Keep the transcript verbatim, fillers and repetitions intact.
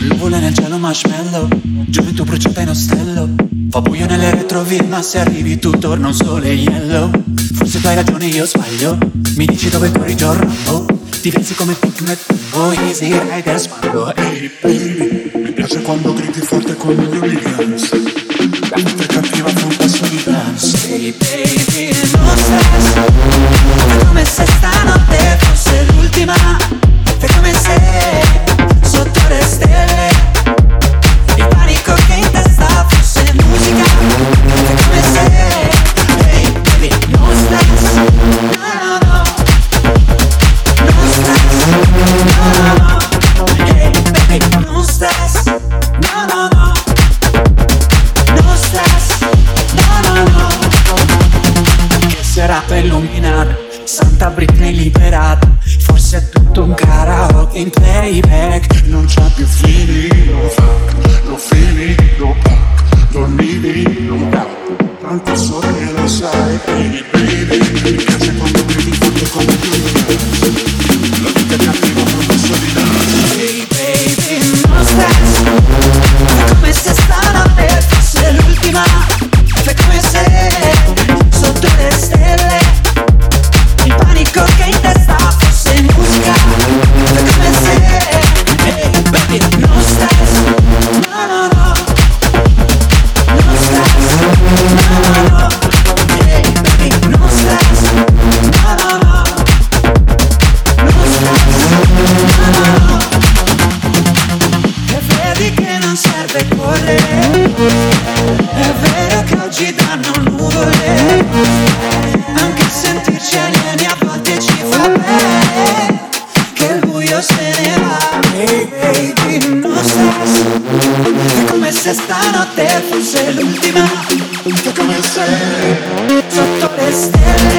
Nuvole nel cielo marshmallow, gioventù bruciata in ostello. Fa buio nelle retrovie ma se arrivi tu torna un sole yellow. Forse tu hai ragione, io sbaglio, mi dici dove corri già Rambo. Ti pensi come Pigmet, oh easy rider spango. Ehi baby, mi piace quando gridi forte con il mio elegance. La vita è cattiva, fa un passo di dance. Ehi baby, non sai, come se stanotte fosse l'ultima. Fai come se sotto le stelle il panico che in testa fosse musica. Fai come se, hey baby, no stress, no no no, no stress, no no no, hey baby, no stress, no no no, no stress, no no no. Che serata illuminata, Santa Britney liberata. Forse è tutto un karaoke in playback. Non c'ha più fini, no fuck, no fini, no pack. Dormivi, non cap, tanto sogni lo sai. Baby, baby, mi piace quando vedi tutto come tu vuoi. La vita ti arriva con un solidarno. Hey baby, no stress, è come se stanotte fosse l'ultima. È come se sotto le stelle il panico che in testa fosse musica. Fai come se, hey baby, no stress, no no no, no stress, no no no, hey baby, no stress, no no no, no stress, no no no. È vero che non serve correre, è vero che oggi danno nuvole, anche sentirci alieni a volte ci fa bene, che il buio se ne va. Hey baby, no stress, è come se stanotte fosse l'ultima. È come se sotto le stelle